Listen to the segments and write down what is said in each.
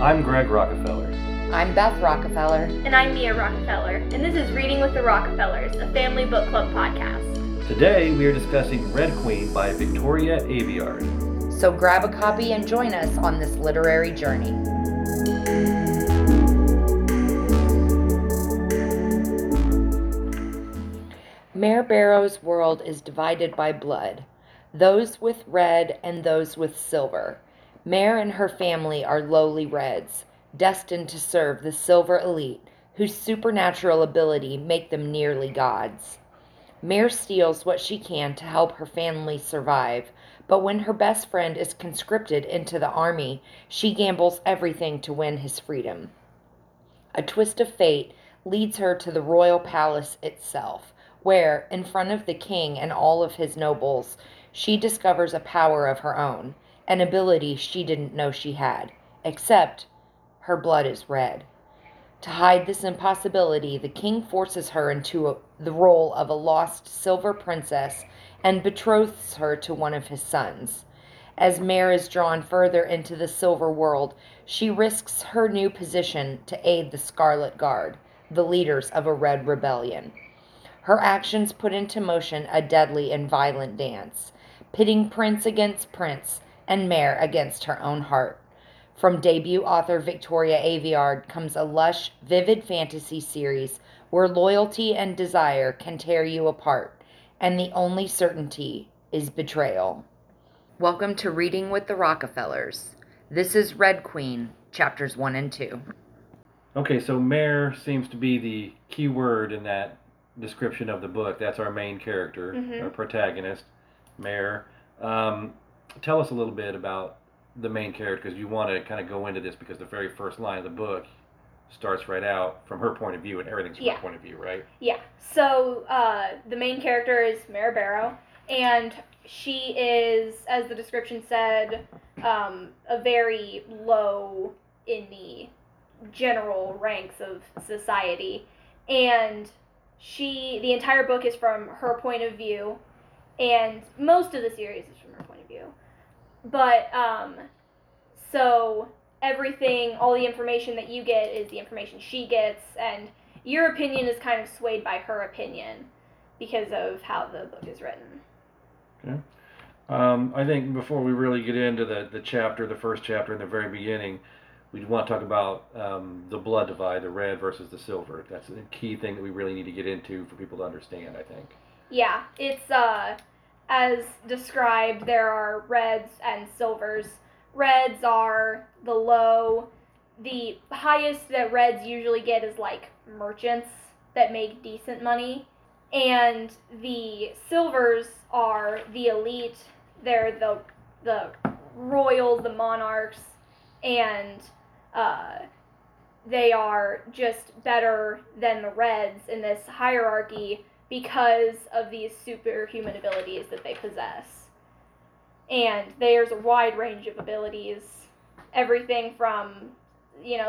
I'm Greg Rockefeller. I'm Beth Rockefeller. And I'm Mia Rockefeller. And this is Reading with the Rockefellers, a family book club podcast. Today we are discussing Red Queen by Victoria Aveyard. So grab a copy and join us on this literary journey. Mare Barrow's world is divided by blood, those with red and those with silver. Mare and her family are lowly reds, destined to serve the silver elite, whose supernatural ability make them nearly gods. Mare steals what she can to help her family survive, but when her best friend is conscripted into the army, she gambles everything to win his freedom. A twist of fate leads her to the royal palace itself, where, in front of the king and all of his nobles, she discovers a power of her own, an ability she didn't know she had, except her blood is red. To hide this impossibility, the king forces her into the role of a lost silver princess and betroths her to one of his sons. As Mare is drawn further into the silver world, she risks her new position to aid the Scarlet Guard, the leaders of a red rebellion. Her actions put into motion a deadly and violent dance, pitting prince against prince and Mare against her own heart. From debut author Victoria Aveyard comes a lush, vivid fantasy series where loyalty and desire can tear you apart, and the only certainty is betrayal. Welcome to Reading with the Rockefellers. This is Red Queen, chapters 1 and 2. Okay, so Mare seems to be the key word in that description of the book. That's our main character, our protagonist, Mare. Tell us a little bit about the main character, because you want to kind of go into this because the very first line of the book starts right out from her point of view, and everything's from her point of view, right? Yeah. So the main character is Mare Barrow, and she is, as the description said, a very low in the general ranks of society, and the entire book is from her point of view, and most of the series is from her point of view. But, so everything, all the information that you get is the information she gets, and your opinion is kind of swayed by her opinion because of how the book is written. Okay. I think before we really get into the chapter, the first chapter in the very beginning, we want to talk about the blood divide, the red versus the silver. That's a key thing that we really need to get into for people to understand, I think. Yeah, it's, as described, there are reds and silvers. Reds are the low. The highest that reds usually get is, like, merchants that make decent money. And the silvers are the elite. They're the royals, the monarchs, and they are just better than the reds in this hierarchy because of these superhuman abilities that they possess. And there's a wide range of abilities, everything from,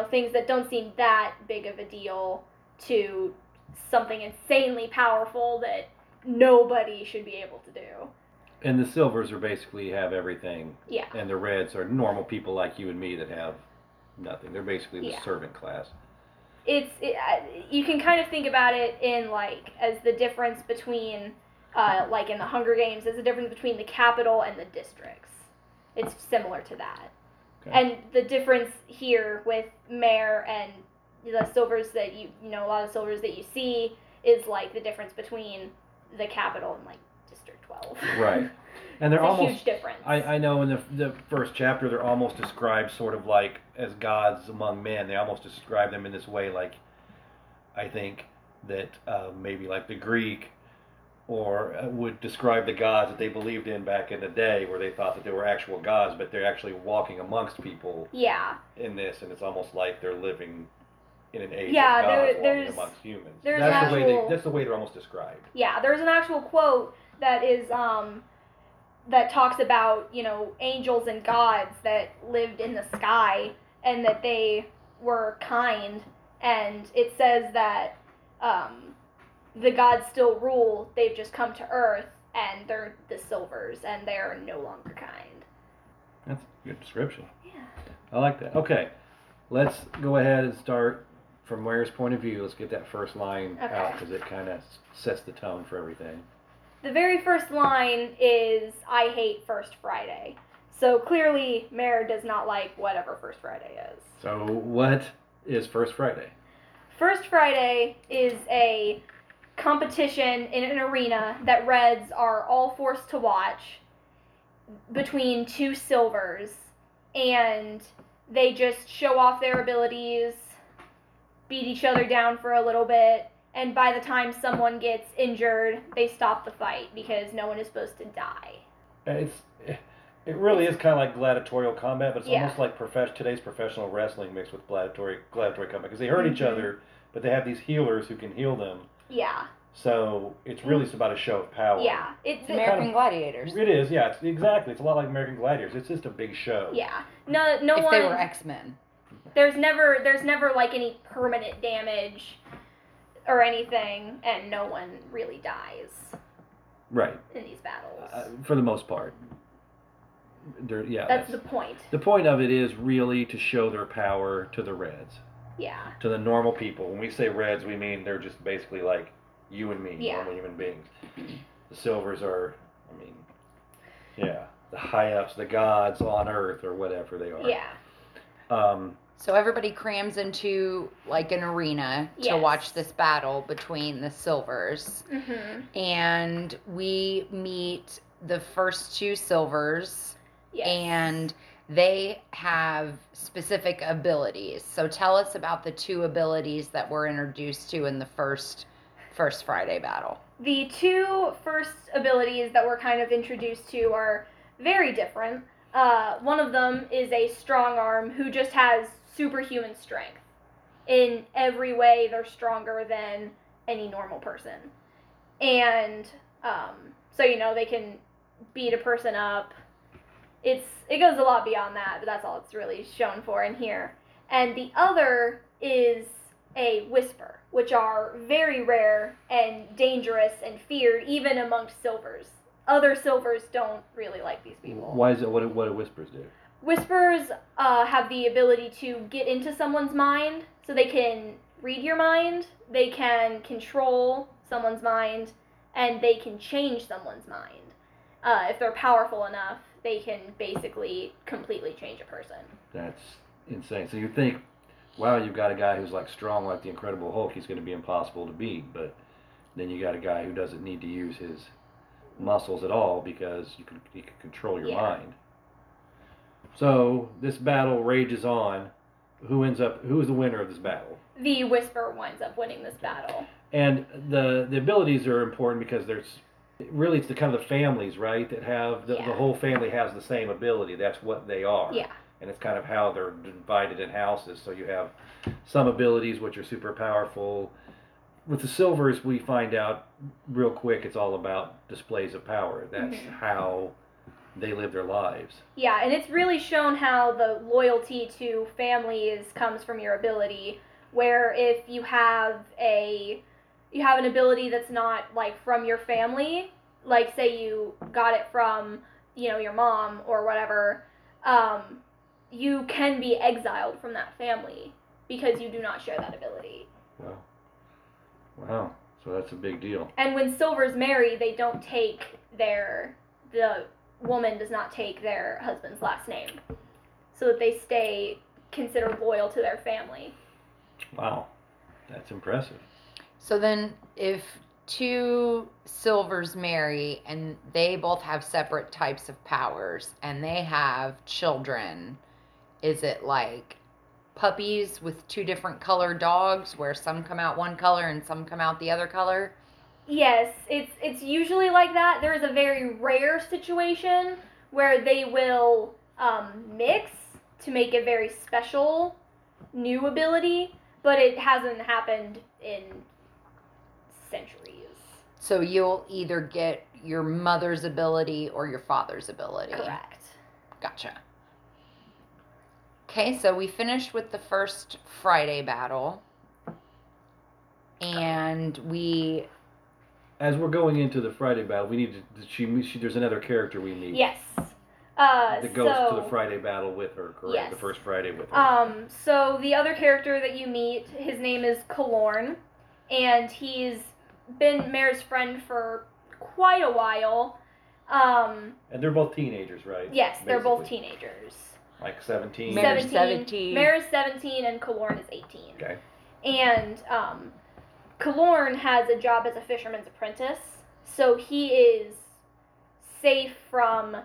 things that don't seem that big of a deal to something insanely powerful that nobody should be able to do. And the silvers are basically have everything. Yeah. And the reds are normal people like you and me that have nothing. They're basically the servant class. You can kind of think about it in, as the difference between, in the Hunger Games, as the difference between the capital and the districts. It's similar to that. Okay. And the difference here with Mare and the silvers that a lot of silvers that you see is, the difference between the capital and, District 12. Right. And they're almost a huge difference. I know in the first chapter they're almost described sort of as gods among men. They almost describe them in this way, I think that maybe the Greek or would describe the gods that they believed in back in the day, where they thought that they were actual gods, but they're actually walking amongst people. Yeah. In this, and it's almost like they're living in an age of gods walking amongst humans. That's the way they're almost described. Yeah, there's an actual quote that is that talks about angels and gods that lived in the sky and that they were kind, and it says that the gods still rule, they've just come to earth, and they're the silvers and they're no longer kind. That's a good description. Yeah, I like that. Okay, let's go ahead and start from Ware's point of view. Let's get that first line out because it kind of sets the tone for everything. The very first line is, I hate First Friday. So clearly, Mare does not like whatever First Friday is. So what is First Friday? First Friday is a competition in an arena that Reds are all forced to watch between two Silvers, and they just show off their abilities, beat each other down for a little bit, and by the time someone gets injured, they stop the fight because no one is supposed to die. It really is kind of like gladiatorial combat, but it's almost like today's professional wrestling mixed with gladiatorial combat. Because they hurt each other, but they have these healers who can heal them. Yeah. So it's really just about a show of power. Yeah. It's American Gladiators. It is, yeah. Exactly. It's a lot like American Gladiators. It's just a big show. Yeah. If they were X-Men. There's never like any permanent damage or anything, and no one really dies. Right. In these battles. For the most part. That's the point. The point of it is really to show their power to the Reds. Yeah. To the normal people. When we say Reds, we mean they're just basically like you and me, normal human beings. The Silvers are, the high-ups, the gods on Earth or whatever they are. Yeah. So everybody crams into like an arena to watch this battle between the Silvers. Mm-hmm. And we meet the first two Silvers. Yes. And they have specific abilities. So tell us about the two abilities that we're introduced to in the first Friday battle. The two first abilities that we're kind of introduced to are very different. One of them is a strong arm who just has superhuman strength. In every way, they're stronger than any normal person. And so they can beat a person up. It goes a lot beyond that, but that's all it's really shown for in here. And the other is a whisper, which are very rare and dangerous and feared even amongst Silvers. Other Silvers don't really like these people. Why is it? What do whispers do? Whispers have the ability to get into someone's mind, so they can read your mind, they can control someone's mind, and they can change someone's mind. If they're powerful enough, they can basically completely change a person. That's insane. So you think, wow, you've got a guy who's like strong like the Incredible Hulk, he's going to be impossible to beat, but then you got a guy who doesn't need to use his muscles at all because he can control your mind. So this battle rages on. Who is the winner of this battle? The Whisper winds up winning this battle. And the abilities are important because there's really, it's the kind of the families, right, that have, the whole family has the same ability. That's what they are. Yeah. And it's kind of how they're divided in houses. So you have some abilities which are super powerful. With the Silvers, we find out real quick it's all about displays of power. That's how they live their lives. Yeah, and it's really shown how the loyalty to families comes from your ability, where if you have an ability that's not, like, from your family, like, say you got it from, your mom or whatever, you can be exiled from that family because you do not share that ability. Wow. So that's a big deal. And when Silvers marry, they don't take the woman does not take their husband's last name, so that they stay considered loyal to their family. Wow. That's impressive. So then if two Silvers marry and they both have separate types of powers and they have children, is it like puppies with two different color dogs where some come out one color and some come out the other color? Yes, it's usually like that. There is a very rare situation where they will mix to make a very special new ability, but it hasn't happened in centuries. So you'll either get your mother's ability or your father's ability. Correct. Gotcha. Okay, so we finished with the first Friday battle. And we... As we're going into the Friday battle, we need to... there's another character we meet. Yes. That goes to the Friday battle with her, correct? Yes. The first Friday with her. So the other character that you meet, his name is Kilorn, and he's been Mare's friend for quite a while. And they're both teenagers, right? Yes, basically. They're both teenagers. Like 17? Mare's 17. Mare's 17 and Kilorn is 18. Okay. And Kilorn has a job as a fisherman's apprentice, so he is safe from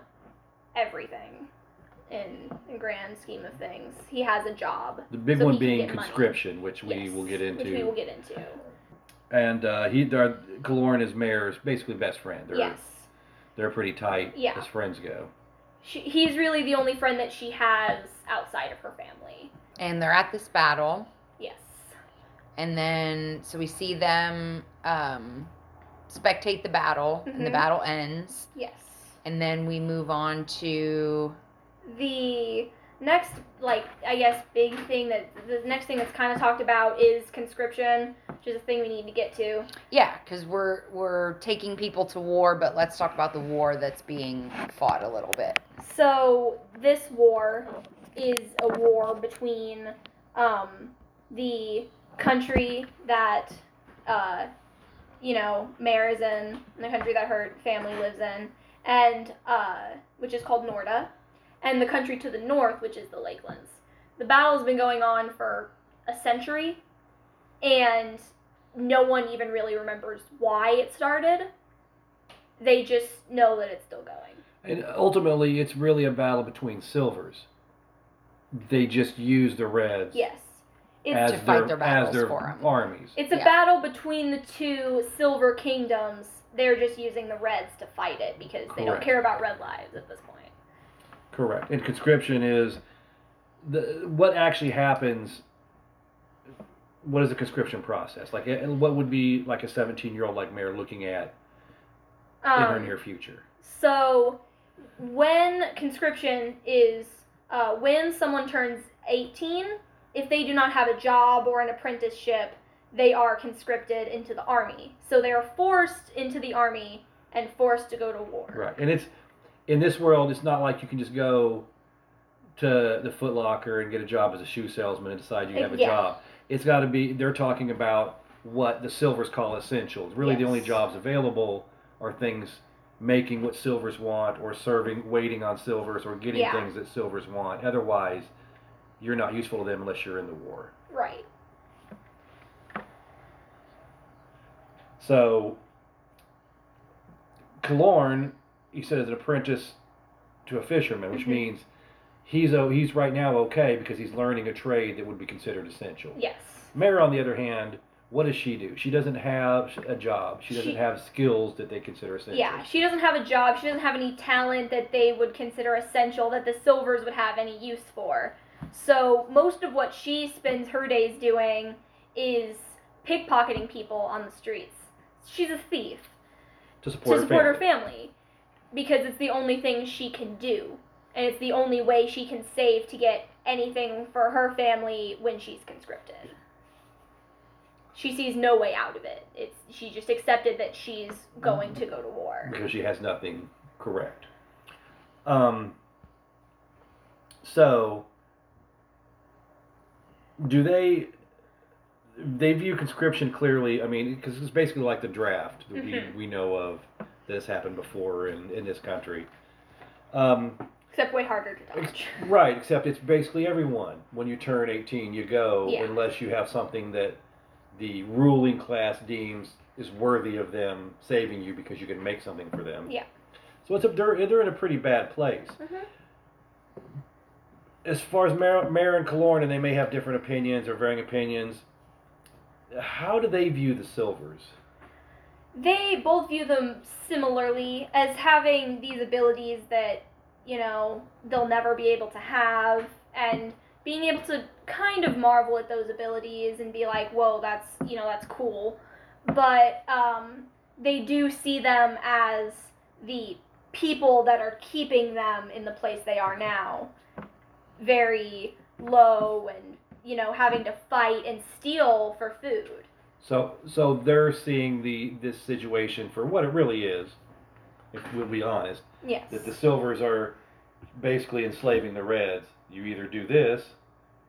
everything in grand scheme of things. He has a job. The big one being conscription, which we will get into. And Kilorn is Mare's basically best friend. Yes. They're pretty tight as friends go. He's really the only friend that she has outside of her family. And they're at this battle. Yes. And then, so we see them spectate the battle, and the battle ends. Yes. And then we move on to the next, big thing that's kind of talked about is conscription, which is a thing we need to get to. Yeah, because we're taking people to war, but let's talk about the war that's being fought a little bit. So this war is a war between the country that Mare is in, and the country that her family lives in, and which is called Norda, and the country to the north, which is the Lakelands. The battle's been going on for a century, and no one even really remembers why it started. They just know that it's still going. And ultimately, it's really a battle between silvers. They just use the reds. Yes. It's to fight their battles for them. Armies. It's a battle between the two silver kingdoms. They're just using the reds to fight it because they don't care about red lives at this point. Correct. And conscription is what actually happens. What is the conscription process? Like, what would be like a 17-year-old like Mare looking at in her near future? So when conscription is when someone turns 18, if they do not have a job or an apprenticeship, they are conscripted into the army. So they are forced into the army and forced to go to war. Right. And it's in this world, it's not like you can just go to the Foot Locker and get a job as a shoe salesman and decide you have a job. It's got to be, they're talking about what the silvers call essentials. Really the only jobs available are things making what silvers want or serving, waiting on silvers or getting things that silvers want. Otherwise, you're not useful to them unless you're in the war. Right. So, Kilorn, he said, is an apprentice to a fisherman, which means he's right now okay because he's learning a trade that would be considered essential. Yes. Mare, on the other hand, what does she do? She doesn't have a job. She doesn't have skills that they consider essential. Yeah, she doesn't have a job. She doesn't have any talent that they would consider essential, that the silvers would have any use for. So most of what she spends her days doing is pickpocketing people on the streets. She's a thief. To support her family. Because it's the only thing she can do. And it's the only way she can save to get anything for her family when she's conscripted. She sees no way out of it. She just accepted that she's going to go to war. Because she has nothing. Correct. So, do they view conscription clearly, I mean, because it's basically like the draft that we know of that has happened before in this country. Except way harder to dodge. Right, except it's basically everyone. When you turn 18, you go, unless you have something that the ruling class deems is worthy of them saving you because you can make something for them. Yeah. So they're in a pretty bad place. Mm-hmm. As far as Mare and Kilorn, and they may have different opinions or varying opinions, how do they view the silvers? They both view them similarly as having these abilities that, they'll never be able to have, and being able to kind of marvel at those abilities and be like, whoa, that's, that's cool. But they do see them as the people that are keeping them in the place they are now. Very low and, having to fight and steal for food. So they're seeing this situation for what it really is, if we'll be honest. Yes. That the silvers are basically enslaving the Reds. You either do this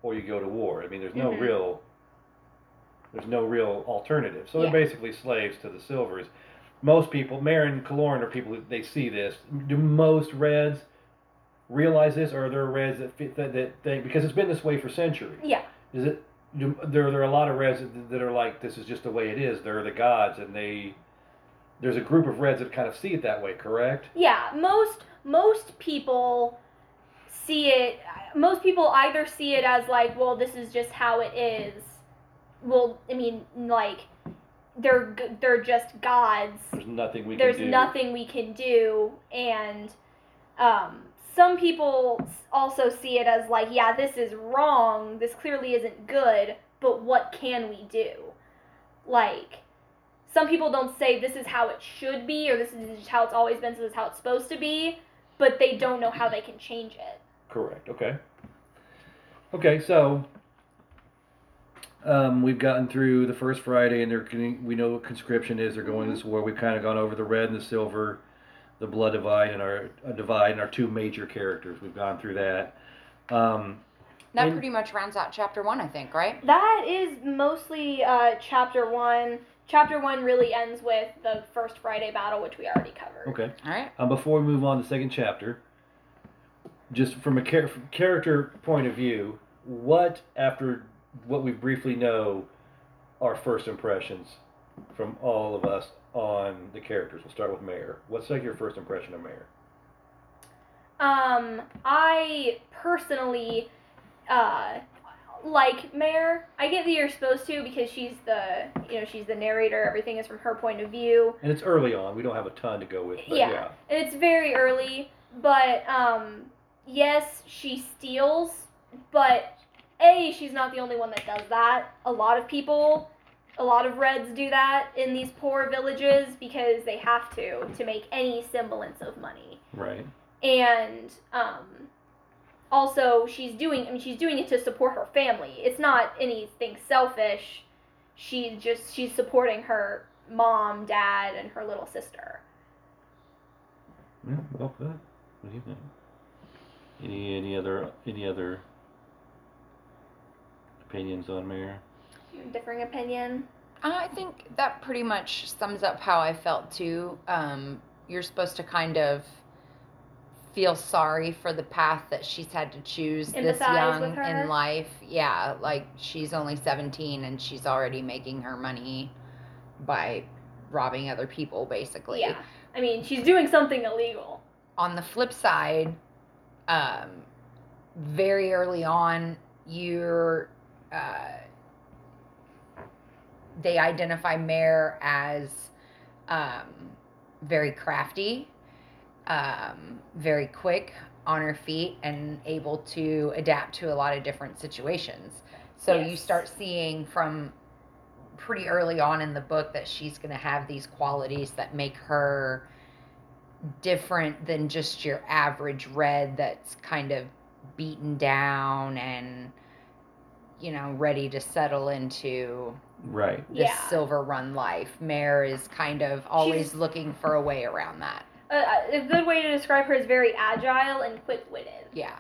or you go to war. I mean, there's no real alternative. So they're basically slaves to the Silvers. Most people, Mare and Kilorn are people that they see this. Do most Reds realize this, or are there Reds that think, because it's been this way for centuries? Yeah. There are a lot of Reds that are like, this is just the way it is. They're the gods, and there's a group of Reds that kind of see it that way, correct? Yeah, most people see it. Most people either see it as like, well, this is just how it is. Well, I mean, like, they're just gods. There's nothing we can do, and some people also see it as like, yeah, this is wrong, this clearly isn't good, but what can we do? Like, some people don't say this is how it should be, or this is just how it's always been, so this is how it's supposed to be, but they don't know how they can change it. Correct, okay. Okay, so we've gotten through the first Friday, and we know what conscription is. They're going to this war. We've kind of gone over the Red and the Silver, the blood divide, and our two major characters. We've gone through that. That pretty much rounds out chapter one, I think, right? That is mostly chapter one. Chapter one really ends with the first Friday battle, which we already covered. Okay. All right. Before we move on to the second chapter, just from a character point of view, after what we briefly know are first impressions from all of us on the characters. We'll start with Mare. What's like your first impression of Mare? I personally like Mare. I get that you're supposed to, because she's the narrator. Everything is from her point of view. And it's early on. We don't have a ton to go with. Yeah. And it's very early, but yes, she steals, but A, she's not the only one that does that. A lot of Reds do that in these poor villages because they have to make any semblance of money. Right. And also she's doing it to support her family. It's not anything selfish. She's supporting her mom, dad, and her little sister. Yeah, well, what do you think? Any other opinions on Mare? Differing opinion. I think that pretty much sums up how I felt too. You're supposed to kind of feel sorry for the path that she's had to choose this young in life. Yeah, like she's only 17 and she's already making her money by robbing other people, basically. Yeah, I mean, she's doing something illegal. On the flip side, very early on, they identify Mare as very crafty, very quick on her feet, and able to adapt to a lot of different situations. So yes. You start seeing from pretty early on in the book that she's going to have these qualities that make her different than just your average Red that's kind of beaten down and, you know, ready to settle into... Right. This Silver run life. Mare is kind of always looking for a way around that. A good way to describe her is very agile and quick-witted. Yeah.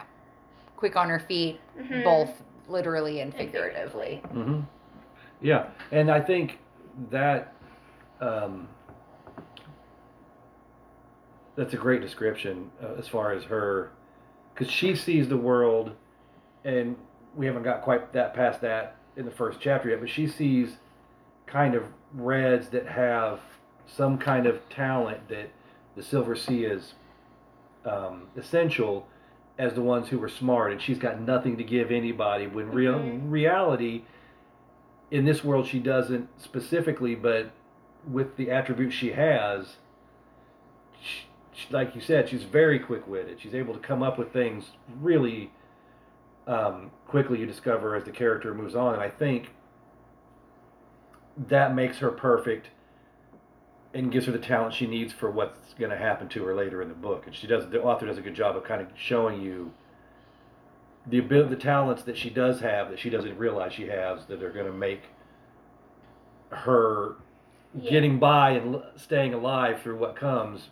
Quick on her feet, both literally and figuratively. Yeah. And I think that that's a great description as far as her, because she sees the world, and we haven't got quite that past that in the first chapter yet, but she sees kind of Reds that have some kind of talent that the Silver see as essential as the ones who were smart, and she's got nothing to give anybody, when reality in this world she doesn't specifically, but with the attributes she has, she, like you said, she's very quick-witted. She's able to come up with things really quickly, you discover as the character moves on, and I think that makes her perfect and gives her the talent she needs for what's going to happen to her later in the book. And the author does a good job of kind of showing you the talents that she does have that she doesn't realize she has, that are going to make her getting by and staying alive through what comes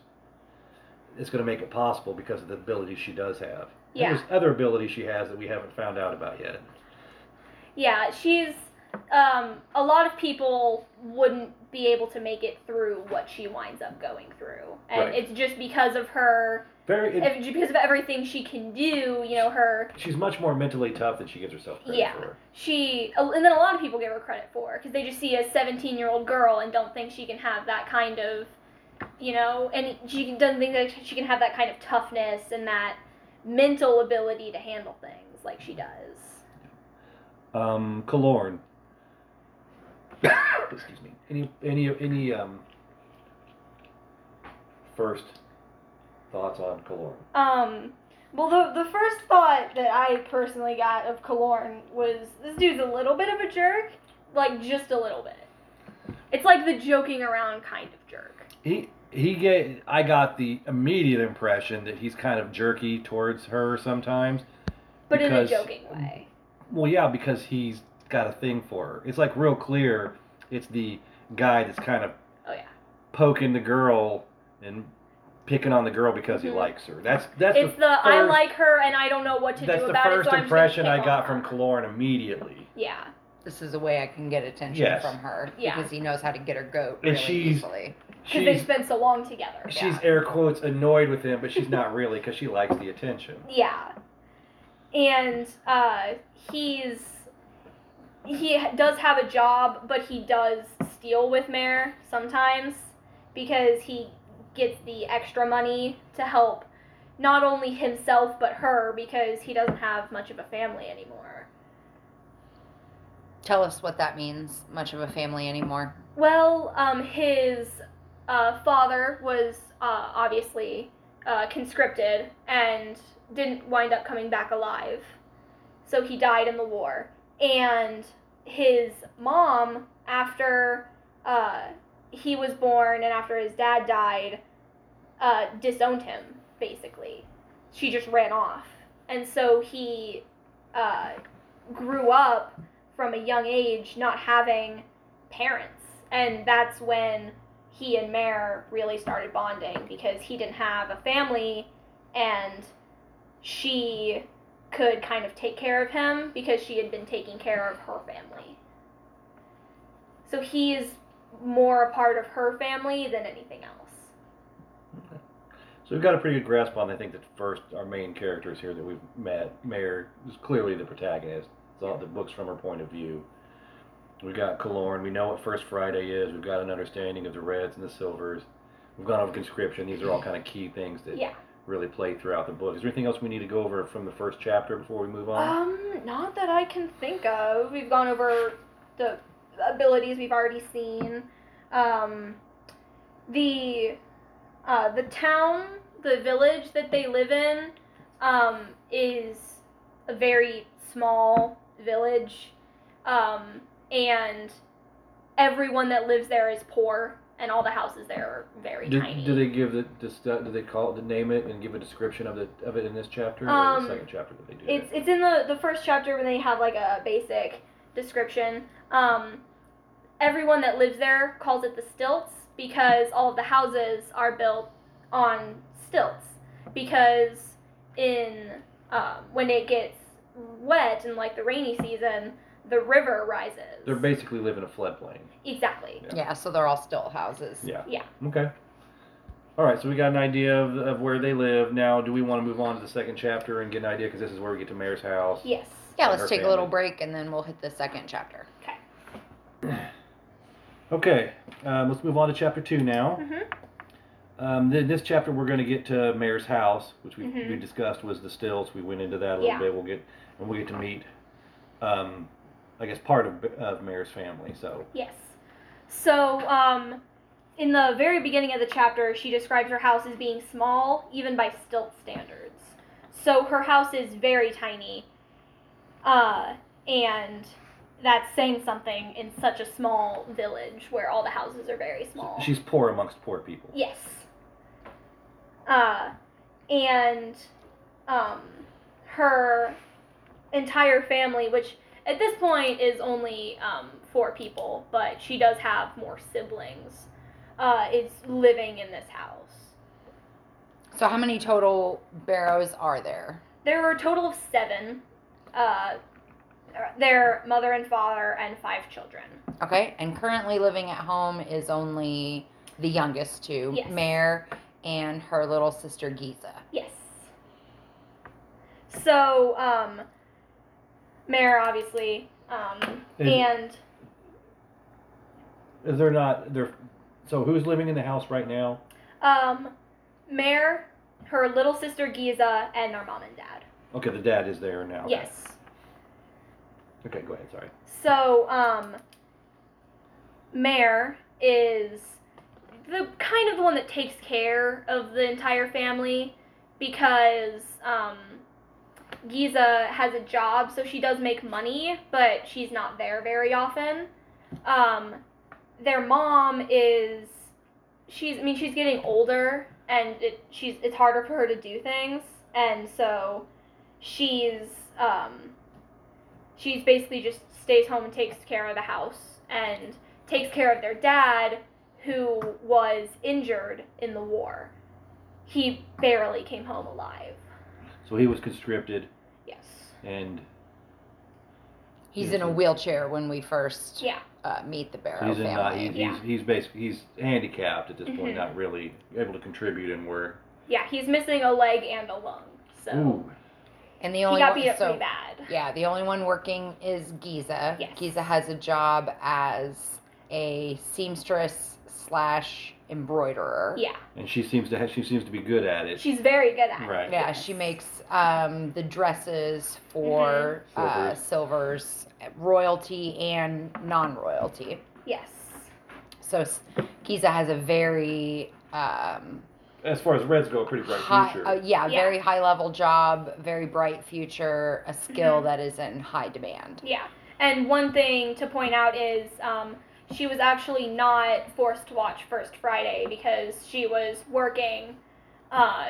is going to make it possible because of the abilities she does have. Yeah. And there's other abilities she has that we haven't found out about yet. Yeah, she's... a lot of people wouldn't be able to make it through what she winds up going through. And right. It's just because of her... because of everything she can do, you know, her... She's much more mentally tough than she gives herself credit for. And then a lot of people give her credit for, because they just see a 17-year-old girl and don't think she can have that kind of, you know, and she doesn't think that she can have that kind of toughness and that mental ability to handle things like she does. Kilorn. Excuse me. Any first thoughts on Kilorn? Well, the first thought that I personally got of Kilorn was, this dude's a little bit of a jerk, like just a little bit. It's like the joking around kind of jerk. I got the immediate impression that he's kind of jerky towards her sometimes, but because, in a joking way. Well, yeah, because he's got a thing for her. It's like real clear it's the guy that's kind of poking the girl and picking on the girl because he likes her. That's the first, I like her and I don't know what to do about it. That's the first impression I got from Kilorn immediately. Yeah. This is a way I can get attention from her because he knows how to get her goat really easily. Because they spent so long together. She's air quotes annoyed with him, but she's not really, because she likes the attention. Yeah. And he does have a job, but he does steal with Mare sometimes because he gets the extra money to help not only himself but her, because he doesn't have much of a family anymore. Tell us what that means, much of a family anymore. Well, his father was obviously conscripted and didn't wind up coming back alive, so he died in the war. And his mom, after he was born and after his dad died, disowned him, basically. She just ran off. And so he grew up from a young age not having parents. And that's when he and Mare really started bonding, because he didn't have a family and she could kind of take care of him because she had been taking care of her family. So he is more a part of her family than anything else. Okay. So we've got a pretty good grasp on, I think, that first, our main characters here that we've met. Mare is clearly the protagonist. It's all the book's from her point of view. We've got Kilorn. We know what First Friday is. We've got an understanding of the Reds and the Silvers. We've gone over conscription. These are all kind of key things that... Yeah. Really play throughout the book. Is there anything else we need to go over from the first chapter before we move on? Not that I can think of. We've gone over the abilities we've already seen. The town, the village that they live in, is a very small village, and everyone that lives there is poor. And all the houses there are very tiny. Do they give name it and give a description of it in this chapter, or the second chapter that they do? It's in the first chapter when they have like a basic description. Everyone that lives there calls it the stilts, because all of the houses are built on stilts, because in when it gets wet in like the rainy season, the river rises. They're basically live in a floodplain. Exactly. Yeah, so they're all stilt houses. Yeah. Yeah. Okay. All right, so we got an idea of where they live. Now, do we want to move on to the second chapter and get an idea? Because this is where we get to Mare's house. Yes. Yeah, let's take a little break, and then we'll hit the second chapter. Okay. Okay. Let's move on to chapter 2 now. Mm-hmm. This chapter, we're going to get to Mare's house, which we discussed was the stilts. We went into that a little bit. We'll get to meet... I guess part of Mare's family, so. Yes. So, in the very beginning of the chapter, she describes her house as being small, even by stilt standards. So her house is very tiny, and that's saying something in such a small village where all the houses are very small. She's poor amongst poor people. Yes. Her entire family, which... at this point is only 4 people, but she does have more siblings, is living in this house. So how many total Barrows are there? There are a total of 7. Their mother and father and 5 children. Okay, and currently living at home is only the youngest two, yes. Mare and her little sister Gisa. Yes. So, Mare, obviously, and... They're not... So who's living in the house right now? Mare, her little sister Gisa, and their mom and dad. Okay, the dad is there now. Yes. Okay, go ahead, sorry. So, Mare is the kind of the one that takes care of the entire family because, Gisa has a job, so she does make money, but she's not there very often. Their mom is, she's getting older, and it's harder for her to do things, and so she's basically just stays home and takes care of the house, and takes care of their dad, who was injured in the war. He barely came home alive. So he was conscripted. Yes. And he's in a wheelchair when we first meet the Barrow family. He's handicapped at this point, not really able to contribute, and we're... Yeah, he's missing a leg and a lung, so... Ooh. And the only he got beat up pretty bad. Yeah, the only one working is Gisa. Yes. Gisa has a job as a seamstress/embroiderer. Yeah. And she seems to be good at it. She's very good at it. Right. Yeah, yes. She makes the dresses for Silvers, royalty and non-royalty. Yes. So Gisa has a very as far as Reds go, a pretty bright future. Very high-level job, very bright future, a skill that is in high demand. Yeah, and one thing to point out is she was actually not forced to watch First Friday because she was working.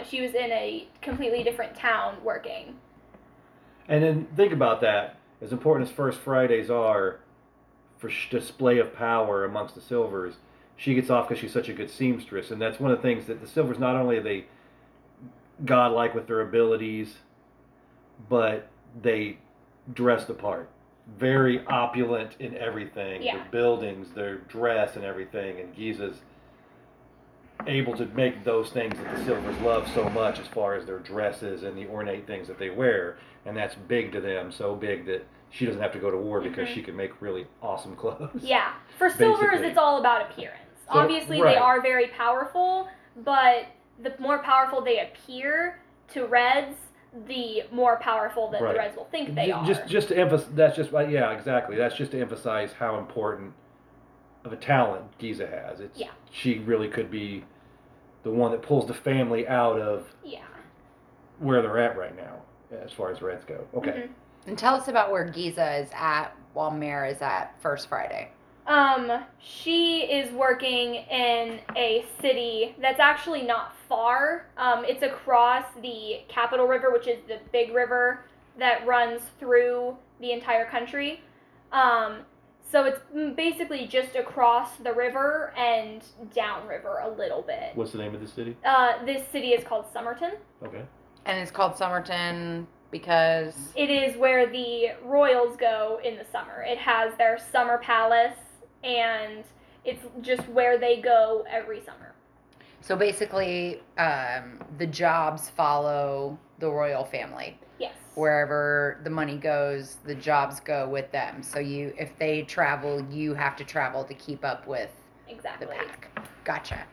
She was in a completely different town working. And then think about that. As important as First Fridays are for display of power amongst the Silvers, she gets off because she's such a good seamstress. And that's one of the things that the Silvers, not only are they godlike with their abilities, but they dress the part. Very opulent in everything. Yeah. Their buildings, their dress and everything. And Gisa's able to make those things that the Silvers love so much as far as their dresses and the ornate things that they wear. And that's big to them, so big that she doesn't have to go to war because she can make really awesome clothes. Yeah. For Silvers, it's all about appearance. So, obviously, they are very powerful, but the more powerful they appear to Reds, the more powerful that the Reds will think they are. Just to emphasize, that's just to emphasize how important of a talent Gisa has. She really could be the one that pulls the family out of where they're at right now, as far as Reds go. Okay. Mm-hmm. And tell us about where Gisa is at while Mare is at First Friday. She is working in a city that's actually not far. It's across the Capitol River, which is the big river that runs through the entire country. So it's basically just across the river and downriver a little bit. What's the name of the city? This city is called Summerton. Okay. And it's called Summerton... because it is where the royals go in the summer. It has their summer palace, and it's just where they go every summer. So basically, the jobs follow the royal family. Yes. Wherever the money goes, the jobs go with them. So if they travel, you have to travel to keep up with the pack. Gotcha.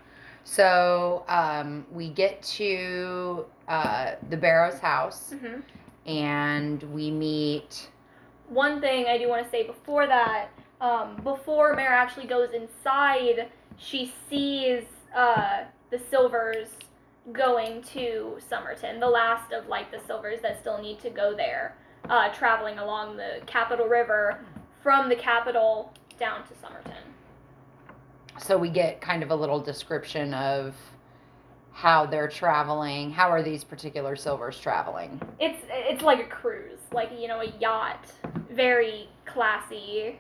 So we get to the Barrow's house. Mm-hmm. And we meet... One thing I do want to say before that, before Mare actually goes inside, she sees the Silvers going to Summerton, the last of, like, the Silvers that still need to go there, traveling along the Capitol River from the Capitol down to Summerton. So we get kind of a little description of... how they're traveling. How are these particular Silvers traveling? It's like a cruise, like, you know, a yacht, very classy,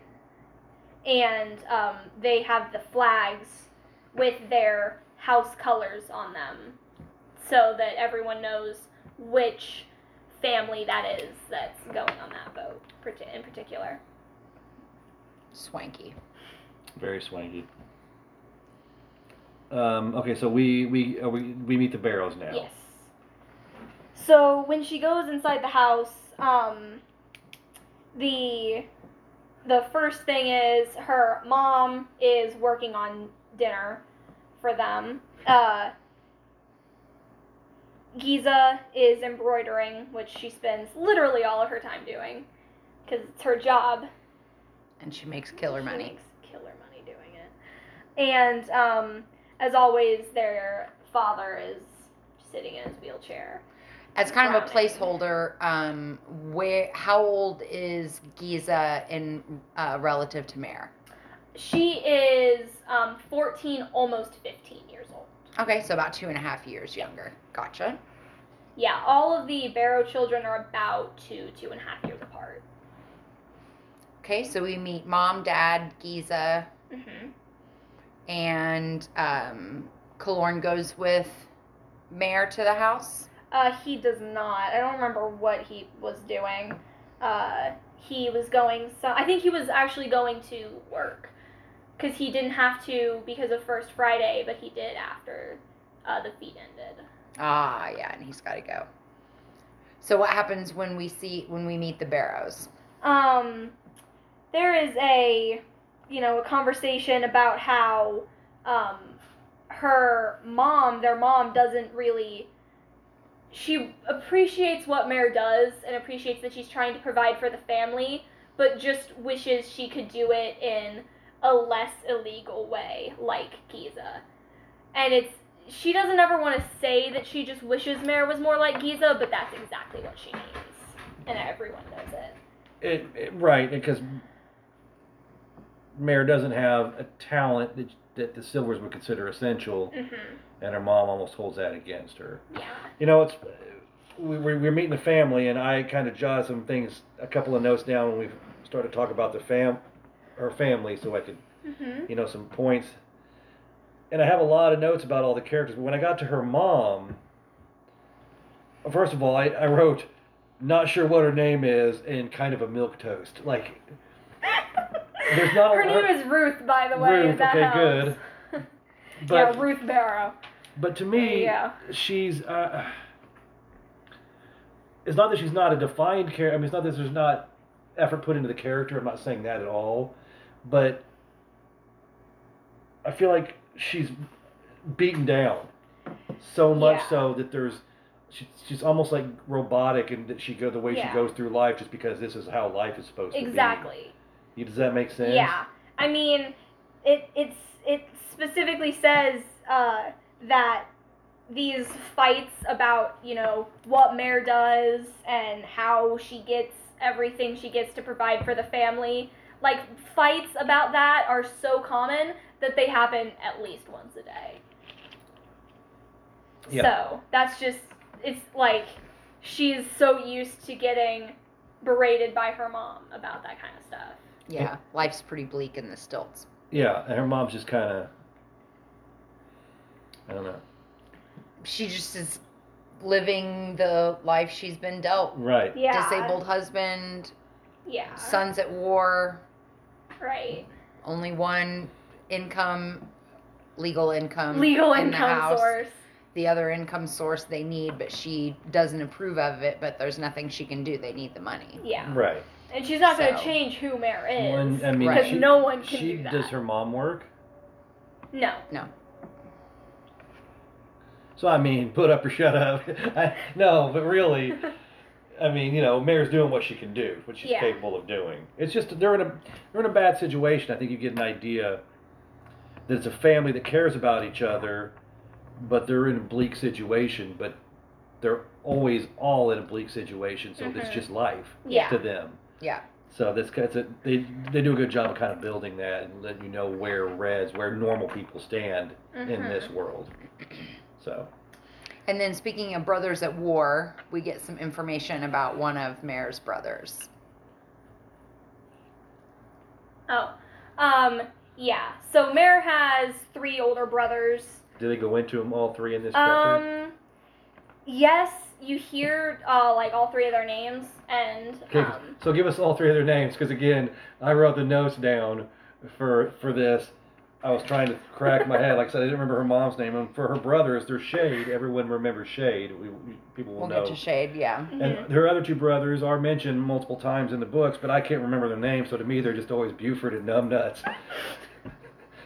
and they have the flags with their house colors on them, so that everyone knows which family that is that's going on that boat in particular. Swanky. Very swanky. Okay, so we meet the Barrows now. Yes. So when she goes inside the house, the first thing is her mom is working on dinner for them. Gisa is embroidering, which she spends literally all of her time doing, because it's her job. And she makes killer money. She makes killer money doing it. And as always, their father is sitting in his wheelchair. As kind of a placeholder, how old is Gisa in relative to Mare? She is 14, almost 15 years old. Okay, so about 2.5 years younger. Gotcha. Yeah, all of the Barrow children are about 2.5 years apart. Okay, so we meet mom, dad, Gisa, mm-hmm. and Kilorn goes with Mare to the house? He does not. I don't remember what he was doing. He was going, I think he was actually going to work. Because he didn't have to because of First Friday, but he did after the feed ended. Ah, yeah, and he's got to go. So what happens when we meet the Barrows? There is a conversation about how their mom doesn't really, she appreciates what Mare does and appreciates that she's trying to provide for the family, but just wishes she could do it in a less illegal way, like Gisa. And she doesn't ever want to say that she just wishes Mare was more like Gisa, but that's exactly what she needs. And everyone knows it. Right, because Mare doesn't have a talent that the Silvers would consider essential, mm-hmm. and her mom almost holds that against her. Yeah. It's we're meeting the family, and I kind of jotted a couple of notes down when we started to talk about her family, so I could, mm-hmm. Some points. And I have a lot of notes about all the characters, but when I got to her mom, first of all, I wrote, not sure what her name is, and kind of a milquetoast. Like, there's not her name is Ruth, by the way. Ruth, that okay, helps. Good. But, yeah, Ruth Barrow. But to me, she's, it's not that she's not a defined character, it's not that there's not effort put into the character, I'm not saying that at all. But I feel like she's beaten down so much so that she's almost like robotic, and that she goes through life just because this is how life is supposed to be. Exactly. Does that make sense? Yeah. I mean, it specifically says that these fights about, what Mare does and how she gets everything she gets to provide for the family, like, fights about that are so common that they happen at least once a day. Yep. So, that's just, it's like, she's so used to getting berated by her mom about that kind of stuff. Yeah, life's pretty bleak in the stilts. Yeah, and her mom's just kind of, I don't know. She just is living the life she's been dealt. Right. Yeah. Disabled husband. Yeah. Sons at war. Right. Only one legal income. Legal in income the house. Source. The other income source they need, but she doesn't approve of it, but there's nothing she can do. They need the money. Yeah. Right. And she's not going to change who Mare is. Because no one can do that. Does her mom work? No. So, put up or shut up. But really, Mare's doing what she can do, what she's capable of doing. It's just, they're in a bad situation. I think you get an idea that it's a family that cares about each other, but they're in a bleak situation, but they're always all in a bleak situation, so mm-hmm. it's just life to them. Yeah. So they do a good job of kind of building that and letting you know where normal people stand mm-hmm. in this world. So, and then speaking of brothers at war, we get some information about one of Mare's brothers. Oh, yeah. So Mare has 3 older brothers. Do they go into them all 3 in this chapter? Yes, you hear like all three of their names, and so give us all three of their names, because again, I wrote the notes down for this. I was trying to crack my head. Like I said, I didn't remember her mom's name. And for her brothers, they're Shade. Everyone remembers Shade. People will know. We'll get to Shade, yeah. And her other two brothers are mentioned multiple times in the books, but I can't remember their names, so to me, they're just always Buford and Numb Nuts.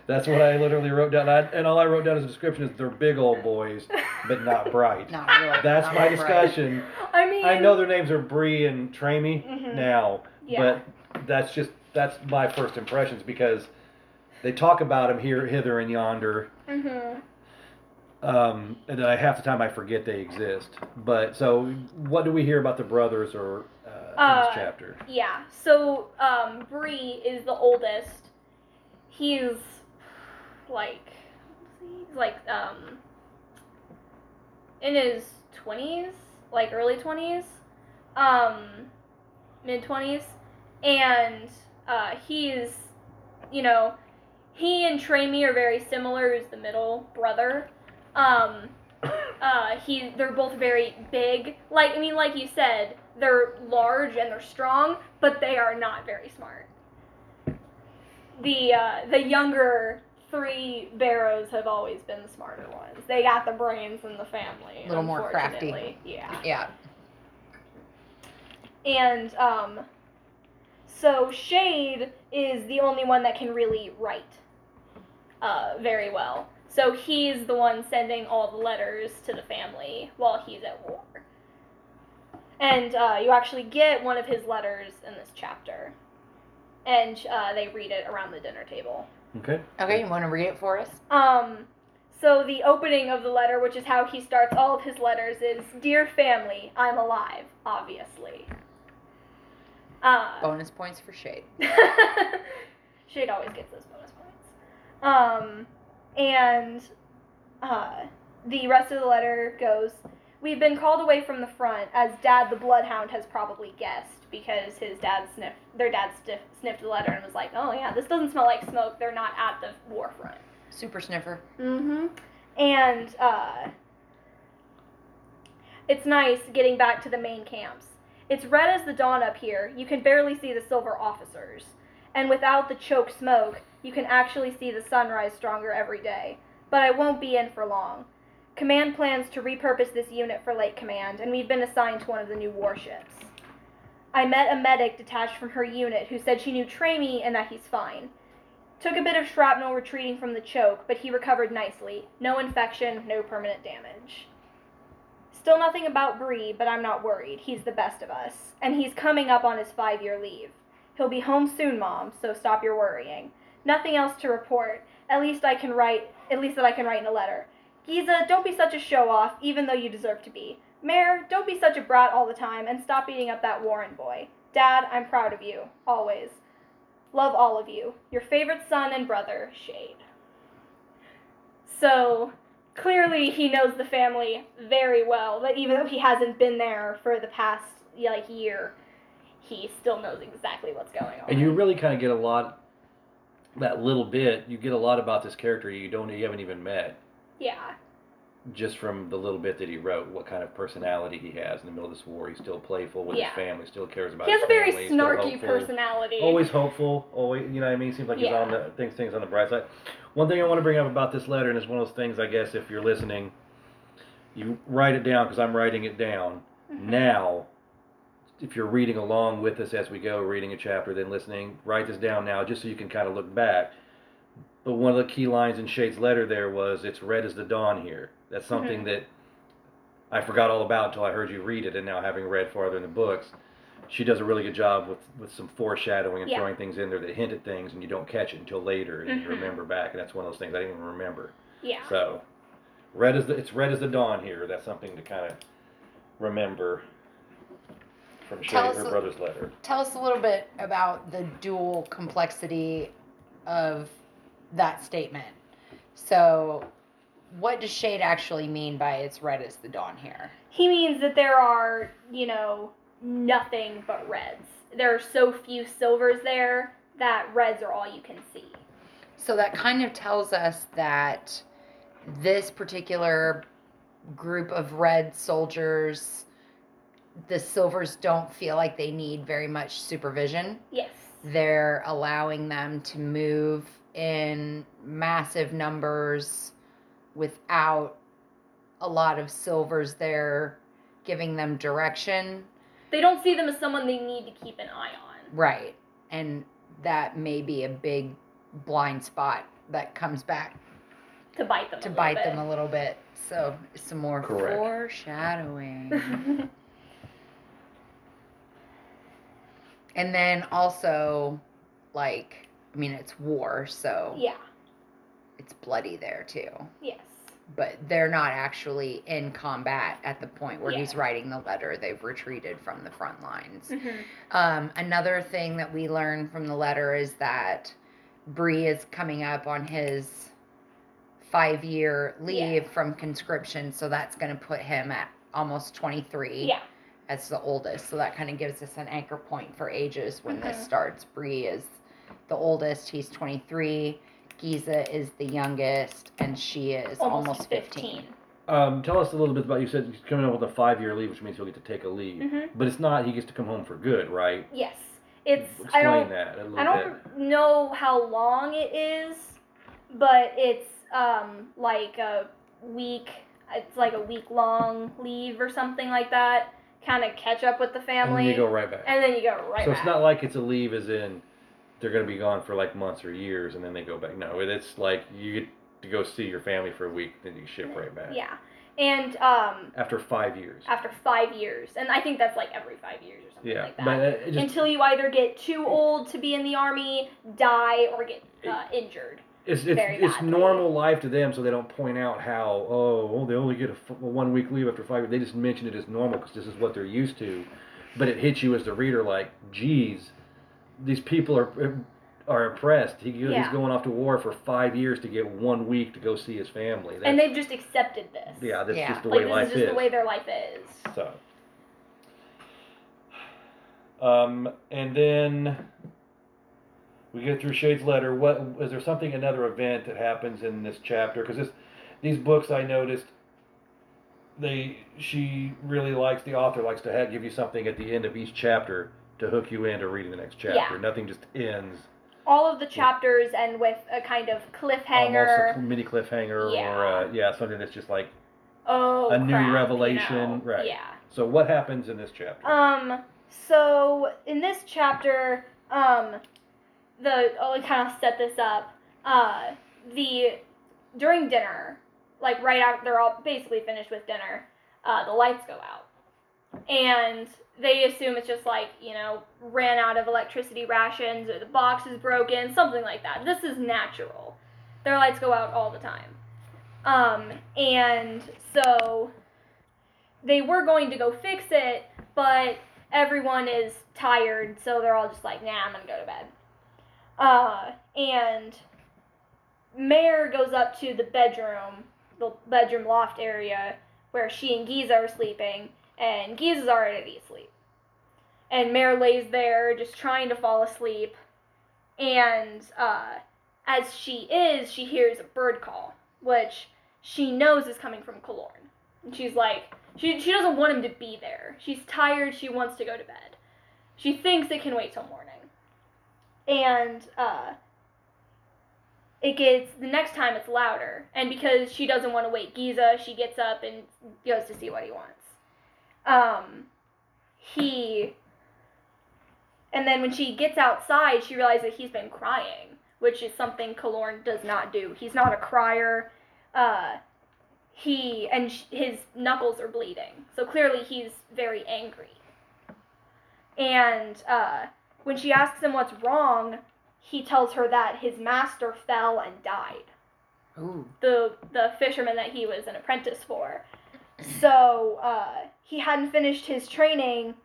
That's what I literally wrote down. And all I wrote down as a description is they're big old boys, but not bright. Not really. That's not my discussion. Bright. I mean... I know their names are Bree and Tramie now, but that's my first impressions, because... They talk about him here, hither, and yonder. And then half the time I forget they exist. But so, what do we hear about the brothers or in this chapter? Yeah. So Bree is the oldest. He's like in his 20s, like early 20s, mid 20s, and he's, you know. He and Tramie are very similar, who's the middle brother. They're both very big. Like you said, they're large and they're strong, but they are not very smart. The younger three Barrows have always been the smarter ones. They got the brains in the family. A little more crafty. Yeah. Yeah. And so Shade is the only one that can really write. Very well. So he's the one sending all the letters to the family while he's at war. And you actually get one of his letters in this chapter. And they read it around the dinner table. Okay. Okay, you want to read it for us? So the opening of the letter, which is how he starts all of his letters, is, "Dear family, I'm alive, obviously." Bonus points for Shade. Shade always gets those bonus points. The rest of the letter goes, "We've been called away from the front, as Dad the Bloodhound has probably guessed, because his dad sniffed the letter and was like, oh yeah, this doesn't smell like smoke, they're not at the war front." Super sniffer. And, it's nice getting back to the main camps. "It's red as the dawn up here, you can barely see the silver officers. And without the choke smoke, you can actually see the sunrise stronger every day. But I won't be in for long. Command plans to repurpose this unit for Lake Command, and we've been assigned to one of the new warships. I met a medic detached from her unit who said she knew Tramie and that he's fine. Took a bit of shrapnel retreating from the choke, but he recovered nicely. No infection, no permanent damage. Still nothing about Bree, but I'm not worried. He's the best of us. And he's coming up on his 5-year leave. He'll be home soon, Mom, so stop your worrying. Nothing else to report. At least that I can write in a letter. Gisa, don't be such a show-off, even though you deserve to be. Mare, don't be such a brat all the time, and stop beating up that Warren boy. Dad, I'm proud of you, always. Love all of you. Your favorite son and brother, Shade." So, clearly he knows the family very well, but even though he hasn't been there for the past, year, he still knows exactly what's going on. And you really kind of get you get a lot about this character you haven't even met. Yeah. Just from the little bit that he wrote, what kind of personality he has in the middle of this war. He's still playful with his family, still cares about his family. He has a very snarky personality. Always hopeful, always, you know what I mean? Seems like he's on the things on the bright side. One thing I want to bring up about this letter, and it's one of those things, I guess, if you're listening, you write it down, because I'm writing it down now. If you're reading along with us as we go, reading a chapter, then listening, write this down now just so you can kind of look back. But one of the key lines in Shade's letter there was, "It's red as the dawn here." That's something that I forgot all about until I heard you read it, and now having read farther in the books, she does a really good job with some foreshadowing and throwing things in there that hint at things, and you don't catch it until later, and you remember back, and that's one of those things I didn't even remember. Yeah. So, it's red as the dawn here. That's something to kind of remember. From Shade, her brother's letter. Tell us a little bit about the dual complexity of that statement. So, what does Shade actually mean by "it's red as the dawn here"? He means that there are, nothing but reds. There are so few silvers there that reds are all you can see. So that kind of tells us that this particular group of red soldiers, the Silvers don't feel like they need very much supervision. Yes. They're allowing them to move in massive numbers without a lot of Silvers there giving them direction. They don't see them as someone they need to keep an eye on. Right. And that may be a big blind spot that comes back to bite them a little bit. So, some more foreshadowing. And then also, like, I mean, it's war, so... Yeah. It's bloody there, too. Yes. But they're not actually in combat at the point where he's writing the letter. They've retreated from the front lines. Mm-hmm. Another thing that we learn from the letter is that Bree is coming up on his 5-year leave from conscription, so that's going to put him at almost 23. Yeah. As the oldest, so that kind of gives us an anchor point for ages when this starts. Bree is the oldest, he's 23. Gisa is the youngest, and she is almost 15. Tell us a little bit about, you said he's coming up with a 5-year leave, which means he'll get to take a leave. Mm-hmm. But it's not, he gets to come home for good, right? Yes. It's, I don't know how long it is, but it's like a week, it's like a week-long leave or something like that. Kind of catch up with the family. And then you go right back. So it's not like it's a leave as in they're going to be gone for like months or years and then they go back. No, it's like you get to go see your family for a week, then you ship right back. Yeah. And after 5 years. And I think that's like every 5 years or something like that. But until you either get too old to be in the army, die, or get injured. It's normal life to them, so they don't point out how, they only get a 1 week leave after 5 years. They just mention it as normal because this is what they're used to. But it hits you as the reader like, geez, these people are oppressed. He's going off to war for 5 years to get 1 week to go see his family. And they've just accepted this. Yeah, that's just the way life is. This is just the way their life is. So, and then... we get through Shade's letter. Another event that happens in this chapter? Because these books, I noticed, she really likes, the author likes to give you something at the end of each chapter to hook you into reading the next chapter. Yeah. Nothing just ends. All of the chapters end with a kind of cliffhanger. Almost a mini cliffhanger or something that's just like new revelation. You know? Right. Yeah. So what happens in this chapter? So in this chapter, I'll kind of set this up. During dinner, like right after they're all basically finished with dinner, the lights go out, and they assume it's just like, you know, ran out of electricity rations or the box is broken, something like that. This is natural. Their lights go out all the time, and so they were going to go fix it, but everyone is tired, so they're all just like, nah, I'm gonna go to bed. And Mare goes up to the bedroom loft area where she and Gisa are sleeping, and Gisa's already asleep. And Mare lays there just trying to fall asleep, and as she hears a bird call, which she knows is coming from Kilorn. And she's like, she doesn't want him to be there. She's tired, she wants to go to bed. She thinks it can wait till morning. And, the next time it's louder, and because she doesn't want to wake Gisa, she gets up and goes to see what he wants. And then when she gets outside, she realizes that he's been crying, which is something Kilorn does not do. He's not a crier, his knuckles are bleeding, so clearly he's very angry. And, when she asks him what's wrong, he tells her that his master fell and died. Ooh. The fisherman that he was an apprentice for. So he hadn't finished his training.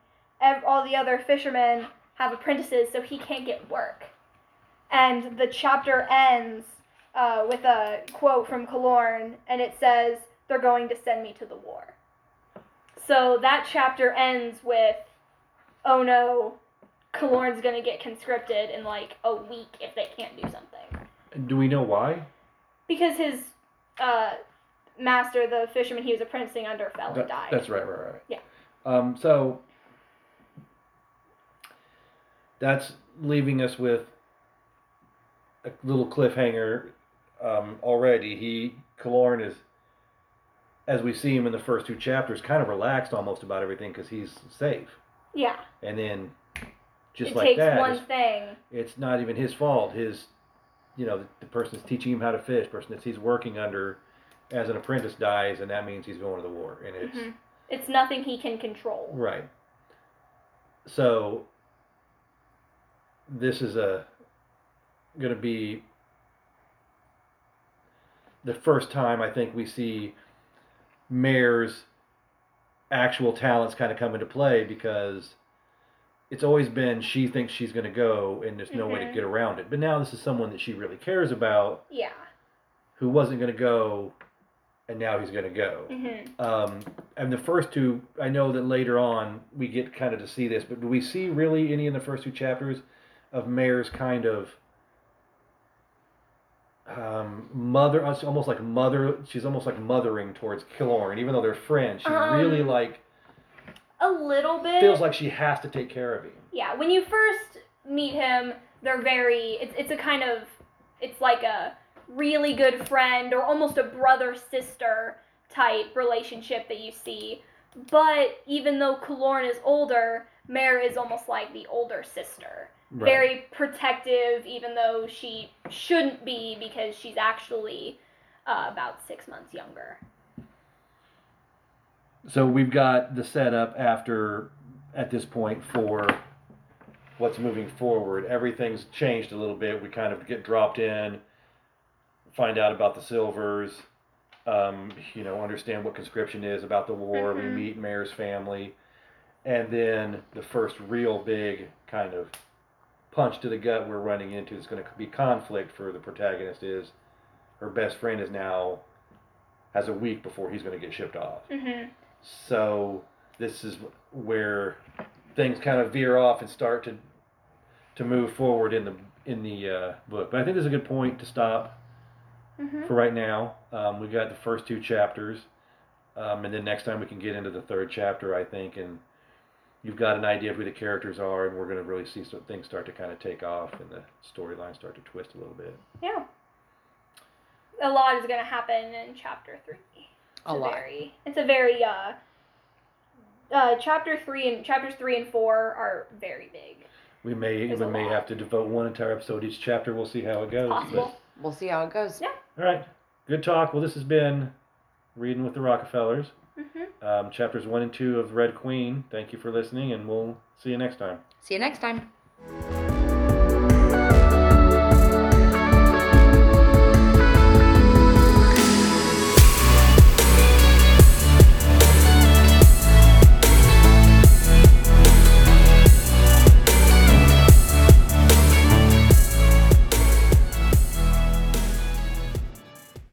All the other fishermen have apprentices, so he can't get work. And the chapter ends with a quote from Kilorn, and it says, "They're going to send me to the war." So that chapter ends with, "Oh no, Kilorn's gonna get conscripted in like a week if they can't do something." Do we know why? Because his Master, the fisherman he was apprenticing under, fell and died. That's right. Yeah. So that's leaving us with a little cliffhanger already. Kilorn is, as we see him in the first two chapters, kind of relaxed almost about everything because he's safe. Yeah. And then just it like that. It takes one thing. It's not even his fault. His, you know, the person that's teaching him how to fish, the person that he's working under as an apprentice dies, and that means he's going to the war. And it's... Mm-hmm. It's nothing he can control. Right. So, this is going to be the first time I think we see Mare's actual talents kind of come into play, because it's always been she thinks she's going to go and there's no way to get around it. But now this is someone that she really cares about. Yeah. Who wasn't going to go, and now he's going to go. Mm-hmm. And the first two, I know that later on we get kind of to see this, but do we see really any in the first two chapters of Mare's kind of mother, almost like mother, she's almost like mothering towards Kilorn, even though they're friends. She's really like... A little bit. Feels like she has to take care of him. Yeah, when you first meet him, they're very, it's a kind of, it's like a really good friend or almost a brother-sister type relationship that you see. But even though Kilorn is older, Mare is almost like the older sister. Right. Very protective, even though she shouldn't be, because she's actually about 6 months younger. So we've got the setup after, at this point, for what's moving forward. Everything's changed a little bit. We kind of get dropped in, find out about the Silvers, you know, understand what conscription is, about the war. Mm-hmm. We meet Mare's family. And then the first real big kind of punch to the gut we're running into is going to be conflict for the protagonist is her best friend is now has a week before he's going to get shipped off. Mm-hmm. So this is where things kind of veer off and start to move forward in the book. But I think this is a good point to stop for right now. We've got the first two chapters, and then next time we can get into the third chapter, I think, and you've got an idea of who the characters are, and we're going to really see some things start to kind of take off and the storyline start to twist a little bit. Yeah. A lot is going to happen in chapter 3. Chapters 3 and 4 are very big. We may have to devote one entire episode each chapter. We'll see how it goes. Possible. We'll see how it goes. Yeah. All right. Good talk. Well, this has been Reading with the Rockefellers. Mm-hmm. Chapters 1 and 2 of Red Queen. Thank you for listening, and we'll see you next time.